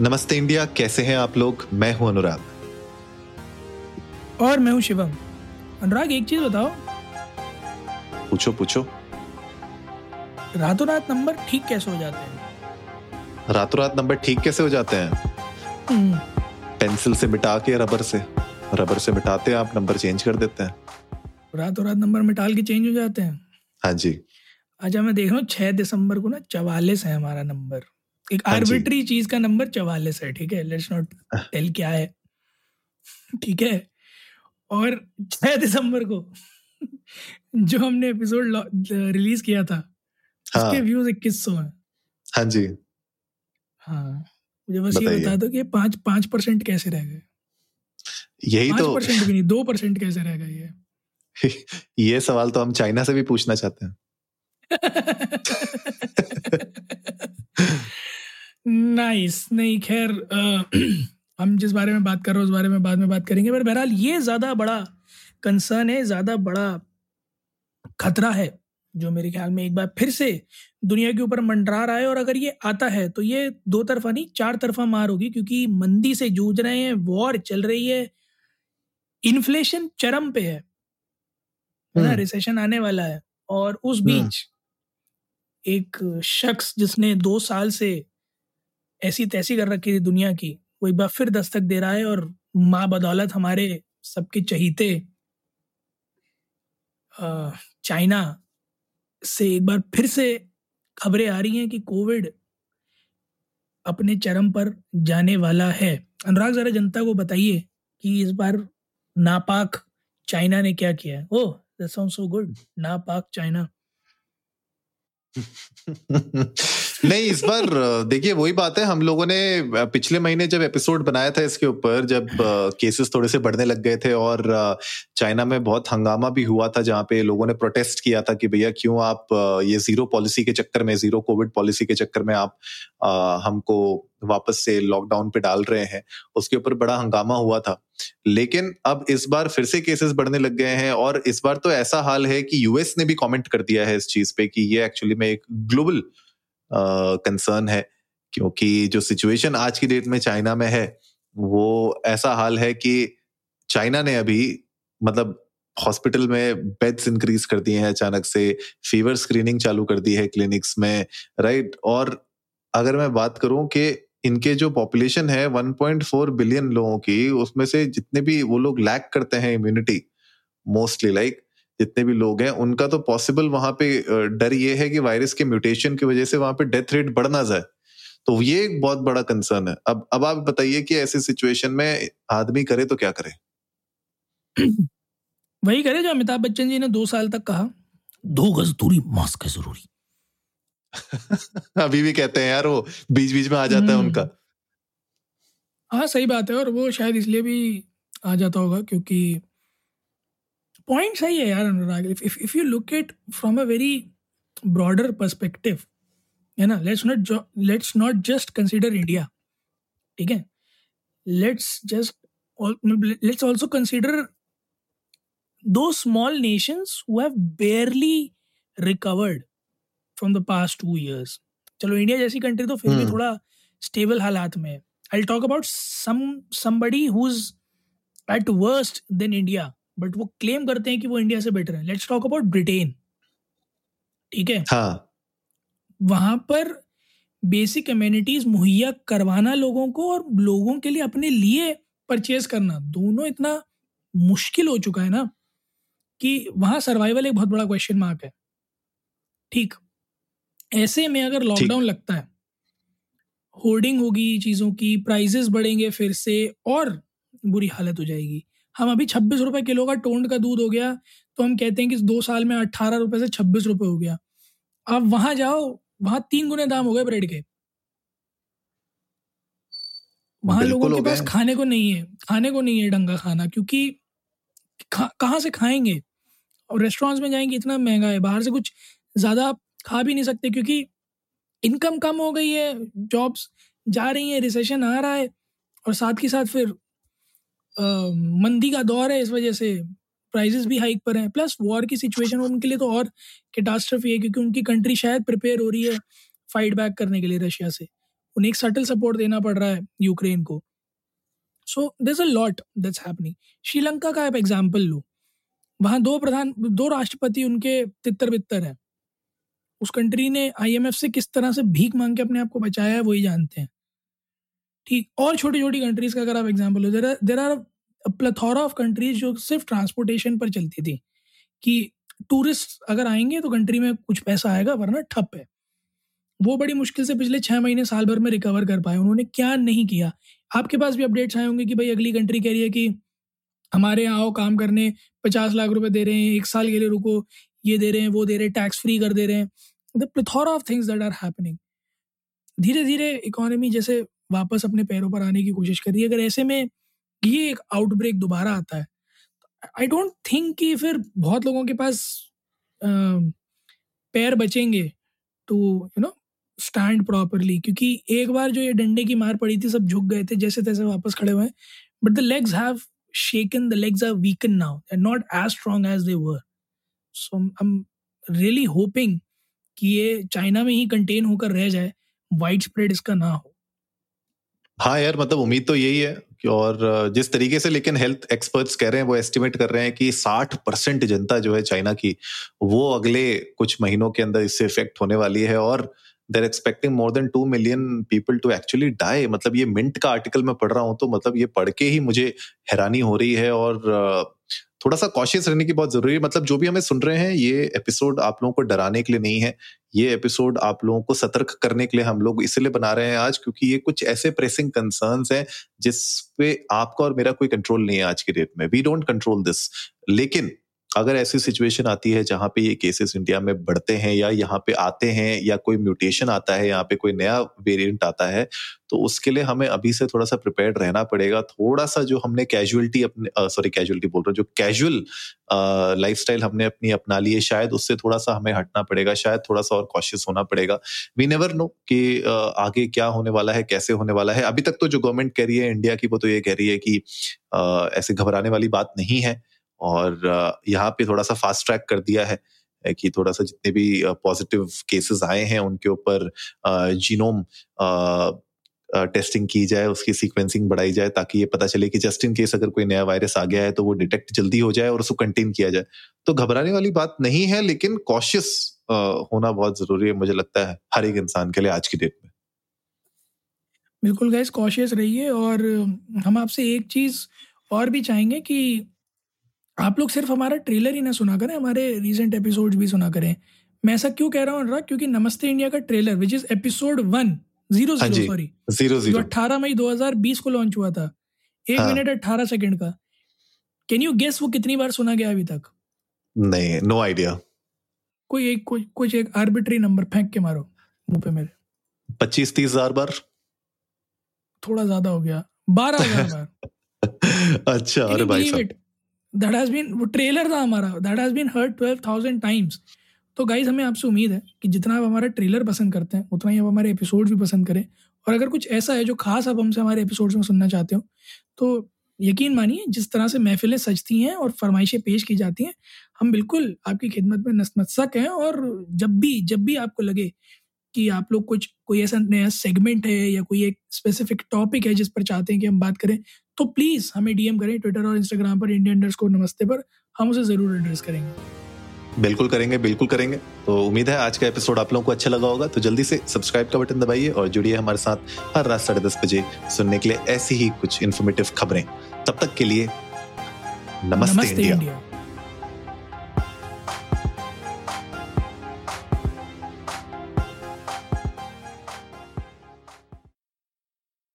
नमस्ते इंडिया, कैसे हैं आप लोग। मैं हूं अनुराग। और मैं हूं शिवम। अनुराग, एक चीज बताओ। पूछो। रातों रात नंबर ठीक कैसे हो जाते हैं? रातों रात नंबर ठीक कैसे हो जाते हैं? पेंसिल से मिटा के रबर से मिटाते हैं आप, नंबर चेंज कर देते हैं। रातों रात नंबर मिटाल के चेंज हो जाते हैं। हाँ जी। अच्छा, मैं देख रहा हूँ 6 दिसंबर को ना 44 है हमारा नंबर। एक आर्बिट्री चीज का नंबर 44 है, ठीक है। लेट्स नॉट टेल क्या है, ठीक है। और 6 दिसंबर को जो हमने एपिसोड रिलीज किया था, उसके व्यूज 2100 हैं। हाँ जी। हाँ, मुझे बस ये बता दो कि 5% कैसे रह गए। यही तो 5% भी नहीं, 2% कैसे रह गए। ये सवाल तो हम चाइना से भी पूछना चाहते हैं। नाइस। नहीं, खैर हम जिस बारे में बात कर रहे हैं उस बारे में बाद में बात करेंगे, पर बहरहाल ये ज़्यादा बड़ा कंसर्न है, ज़्यादा बड़ा खतरा है, जो मेरे ख्याल में एक बार फिर से दुनिया के ऊपर मंडरा रहा है। और अगर ये आता है तो ये 2 तरफा नहीं 4 तरफा मार होगी, क्योंकि मंदी से जूझ रहे हैं, वॉर चल रही है, इन्फ्लेशन चरम पे है ना, रिसेशन आने वाला है। और उस बीच एक शख्स जिसने 2 साल से ऐसी तैसी कर रखी थी दुनिया की, वो एक बार फिर दस्तक दे रहा है। और माँ बदौलत हमारे सबके चहीते चाइना से एक बार फिर से खबरें आ रही हैं कि कोविड अपने चरम पर जाने वाला है। अनुराग, जरा जनता को बताइए कि इस बार नापाक चाइना ने क्या किया है। Oh, that sound so good, नापाक चाइना। नहीं, इस बार देखिए वही बात है, हम लोगों ने पिछले महीने जब एपिसोड बनाया था इसके ऊपर, जब केसेस थोड़े से बढ़ने लग गए थे और चाइना में बहुत हंगामा भी हुआ था, जहाँ पे लोगों ने प्रोटेस्ट किया था कि भैया क्यों आप ये जीरो पॉलिसी के चक्कर में, जीरो कोविड पॉलिसी के चक्कर में आप हमको वापस से लॉकडाउन पे डाल रहे हैं। उसके ऊपर बड़ा हंगामा हुआ था। लेकिन अब इस बार फिर से केसेस बढ़ने लग गए हैं और इस बार तो ऐसा हाल है कि यूएस ने भी कमेंट कर दिया है इस चीज पे कि ये एक्चुअली में एक ग्लोबल कंसर्न है, क्योंकि जो सिचुएशन आज की डेट में चाइना में है वो ऐसा हाल है कि चाइना ने अभी मतलब हॉस्पिटल में बेड्स इंक्रीज कर दिए हैं अचानक से, फीवर स्क्रीनिंग चालू कर दी है क्लिनिक्स में, राइट। और अगर मैं बात करूं कि इनके जो पॉपुलेशन है 1.4 बिलियन लोगों की, उसमें से जितने भी वो लोग लैक करते हैं इम्यूनिटी, मोस्टली लाइक जितने भी लोग हैं उनका तो पॉसिबल वहां पे डर ये है कि वायरस के म्यूटेशन की वजह से वहां पे डेथ रेट बढ़ ना जाए, तो ये एक बहुत बड़ा कंसर्न है। अब आप बताइए कि ऐसी सिचुएशन में आदमी करे तो क्या करे? वही करे जो अमिताभ बच्चन जी ने 2 साल तक कहा, 2 गज दूरी मास्क है जरूरी। अभी भी कहते हैं यार, वो बीच बीच में आ जाता है उनका। हाँ, सही बात है। और वो शायद इसलिए भी आ जाता होगा क्योंकि पॉइंट सही है यार Anurag. If you look at from a very broader perspective, है ना, let's not just consider India, ठीक है, लेट्स ऑल्सो कंसीडर दो small nations who have barely recovered from the past 2 years. चलो, इंडिया जैसी कंट्री तो फिर भी थोड़ा स्टेबल हालात में है। I will talk about somebody who is at worst then India, but वो क्लेम करते हैं कि वो इंडिया से बेटर है। लेट्स टॉक अबाउट ब्रिटेन, ठीक है। हाँ, वहां पर बेसिक एमेनिटीज मुहैया करवाना लोगों को और लोगों के लिए अपने लिए परचेज करना, दोनों इतना मुश्किल हो चुका है ना कि वहां सर्वाइवल एक बहुत बड़ा क्वेश्चन मार्क है, ठीक। ऐसे में अगर लॉकडाउन लगता है, होर्डिंग होगी चीज़ों की, प्राइजेस बढ़ेंगे फिर से और बुरी हालत हो जाएगी। हम अभी 26 रुपये किलो का टोंड का दूध हो गया तो हम कहते हैं कि 2 साल में 18 रुपये से 26 रुपये हो गया। अब वहाँ जाओ, वहाँ 3 गुने दाम हो गए ब्रेड के। वहाँ लोगों के पास खाने को नहीं है ढंग का खाना, क्योंकि कहाँ से खाएंगे। और रेस्टोरेंट्स में जाएंगे, इतना महंगा है, बाहर से कुछ ज़्यादा खा भी नहीं सकते क्योंकि इनकम कम हो गई है, जॉब्स जा रही हैं, रिसेशन आ रहा है, और साथ ही साथ फिर मंदी का दौर है, इस वजह से प्राइसेस भी हाइक पर हैं। प्लस वॉर की सिचुएशन उनके लिए तो और कैटास्ट्रोफी है, क्योंकि उनकी कंट्री शायद प्रिपेयर हो रही है फाइट बैक करने के लिए रशिया से। उन्हें एक सटल सपोर्ट देना पड़ रहा है यूक्रेन को। So there is a lot that's happening. Sri Lanka का आप एग्जाम्पल लो, वहाँ दो राष्ट्रपति उनके तितर बितर है। उस कंट्री ने आईएमएफ से किस तरह से भीख मांग के अपने आप को बचाया है वही जानते हैं, ठीक। और छोटी छोटी कंट्रीज का अगर आप एग्जाम्पल लो, there are plethora of countries जो सिर्फ ट्रांसपोर्टेशन पर चलती थी कि टूरिस्ट अगर आएंगे तो कंट्री में कुछ पैसा आएगा वरना ठप है। वो बड़ी मुश्किल से पिछले 6 महीने साल भर में रिकवर कर पाए। उन्होंने क्या नहीं किया। आपके पास भी अपडेट्स आए होंगे कि भाई अगली कंट्री कह रही है कि हमारे यहाँ आओ काम करने, 50 लाख रुपए दे रहे हैं, 1 साल के लिए रुको, ये दे रहे हैं, वो दे रहे हैं, टैक्स फ्री कर दे रहे हैं। The plethora of things that are happening. धीरे धीरे इकोनॉमी जैसे वापस अपने पैरों पर आने की कोशिश कर रही है। अगर ऐसे में ये एक आउटब्रेक दोबारा आता है, आई डोंट थिंक कि फिर बहुत लोगों के पास पैर बचेंगे to you know stand properly, क्योंकि एक बार जो ये डंडे की मार पड़ी थी सब झुक गए थे, जैसे तैसे वापस खड़े हुए हैं। But the legs have shaken, the legs are weakened now and not as strong as they were. So I'm really hoping कि ये चाइना में ही कंटेन होकर रह जाए, वाइड स्प्रेड इसका ना हो। हाँ यार, मतलब उम्मीद तो यही है कि, और जिस तरीके से लेकिन हेल्थ एक्सपर्ट्स कह रहे हैं, वो एस्टिमेट कर रहे हैं कि 60% जनता जो है चाइना की वो अगले कुछ महीनों के अंदर इससे इफेक्ट होने वाली है और they're expecting more than 2 million people to actually die. मतलब ये मिंट का आर्टिकल मैं पढ़ रहा हूँ तो मतलब ये पढ़ के ही मुझे हैरानी हो रही है और थोड़ा सा कॉशियस रहने की बहुत जरूरी है। मतलब जो भी हमें सुन रहे हैं, ये एपिसोड आप लोगों को डराने के लिए नहीं है, ये एपिसोड आप लोगों को सतर्क करने के लिए हम लोग इसलिए बना रहे हैं आज, क्योंकि ये कुछ ऐसे प्रेसिंग कंसर्न्स हैं जिस पे आपका और मेरा कोई कंट्रोल नहीं है आज की डेट में। We don't control this. लेकिन अगर ऐसी सिचुएशन आती है जहाँ पे ये केसेस इंडिया में बढ़ते हैं या यहाँ पे आते हैं या कोई म्यूटेशन आता है, यहाँ पे कोई नया वेरिएंट आता है, तो उसके लिए हमें अभी से थोड़ा सा प्रिपेयर्ड रहना पड़ेगा। थोड़ा सा जो हमने जो कैजुअल लाइफस्टाइल हमने अपनी अपना ली है, शायद उससे थोड़ा सा हमें हटना पड़ेगा, शायद थोड़ा सा और कॉशियस होना पड़ेगा। वी नेवर नो कि आगे क्या होने वाला है, कैसे होने वाला है। अभी तक तो जो गवर्नमेंट कह रही है इंडिया की, वो तो ये कह रही है कि ऐसे घबराने वाली बात नहीं है और यहाँ पे थोड़ा सा फास्ट ट्रैक कर दिया है कि थोड़ा सा जितने भी पॉजिटिव केसेस आए हैं उनके ऊपर जीनोम टेस्टिंग की जाए, उसकी सीक्वेंसिंग बढ़ाई जाए, ताकि ये पता चले कि जस्ट इन केस अगर कोई नया वायरस आ गया है तो वो डिटेक्ट जल्दी हो जाए और उसको कंटेन किया जाए। तो घबराने वाली बात नहीं है, लेकिन कॉशियस होना बहुत जरूरी है मुझे लगता है हर एक इंसान के लिए आज की डेट में। बिल्कुल गाइस, कॉशियस रहिए। और हम आपसे एक चीज और भी चाहेंगे कि आप लोग सिर्फ हमारा ट्रेलर ही ना सुना करें, हमारे रीसेंट एपिसोड्स भी सुना करें। मैं ऐसा क्यों कह रहा हूँ अनुराग, क्योंकि नमस्ते इंडिया का ट्रेलर विच इज एपिसोड 100 18 मई 2020 को लॉन्च हुआ था, 1 मिनट 18 सेकंड का। कैन यू गेस वो कितनी बार सुना गया अभी तक? नहीं, नो आइडिया। कोई एक आर्बिट्री नंबर फेंक के मारो मुंह पे मेरे। 25-30 हजार बार? थोड़ा ज्यादा हो गया, 12,000 बार। अच्छा, अरे भाई साहब, That has been, वो ट्रेलर था हमारा, that has been heard 12,000 times। तो गाइज हमें आपसे उम्मीद है कि जितना आप हमारा ट्रेलर पसंद करते हैं उतना ही आप हमारे एपिसोड भी पसंद करें। और अगर कुछ ऐसा है जो खास आप हमसे हमारे एपिसोड्स में सुनना चाहते हो तो यकीन मानिए, जिस तरह से महफिलें सजती हैं और फरमाइशें पेश की जाती हैं, हम बिल्कुल आपकी खिदमत में नतमस्तक हैं। और जब भी आपको लगे कि आप लोग कोई ऐसा नया सेगमेंट है या कोई एक स्पेसिफिक टॉपिक है जिस पर चाहते हैं कि हम बात करें, तो प्लीज़ हमें डीएम करें ट्विटर और इंस्टाग्राम पर india_namaste पर, हम उसे ज़रूर एड्रेस करेंगे। बिल्कुल करेंगे। तो उम्मीद है आज का एपिसोड आप लोगों को अच्छा लगा होगा। तो जल्दी से सब्सक्राइब का बटन दबाइए और जुड़िए हमारे साथ हर रात 10:30 बजे सुनने के लिए ऐसी ही कुछ इन्फॉर्मेटिव खबरें। तब तक के लिए नमस्ते इंडिया।